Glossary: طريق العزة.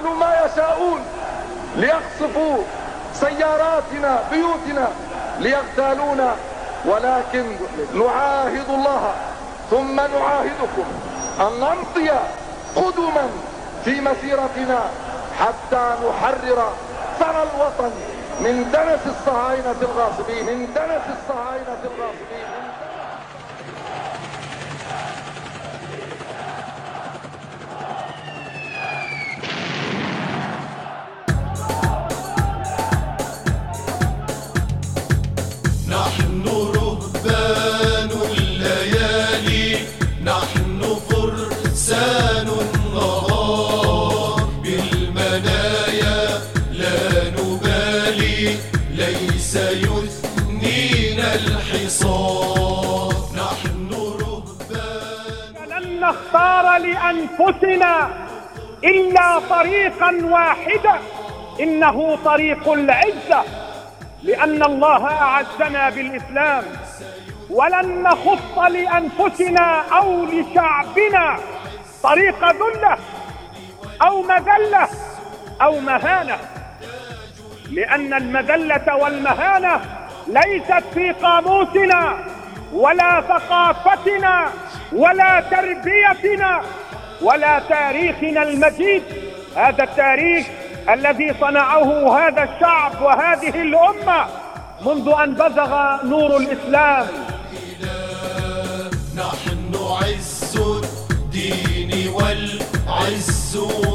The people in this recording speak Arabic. يفعلوا ما يشاءون ليقصفوا سياراتنا بيوتنا ليغتالونا، ولكن نعاهد الله ثم نعاهدكم أن نمضي قدما في مسيرتنا حتى نحرر ثرى الوطن من دنس الصهاينة الغاصبين لن نختار لأنفسنا إلا طريقا واحدا، إنه طريق العزة، لأن الله أعزنا بالإسلام. ولن نخط لأنفسنا أو لشعبنا طريق ذلة أو مذلة أو مهانة، لأن المذلة والمهانة ليست في قاموسنا ولا ثقافتنا ولا تربيتنا ولا تاريخنا المجيد، هذا التاريخ الذي صنعه هذا الشعب وهذه الأمة منذ أن بزغ نور الإسلام. نحن عز الدين والعز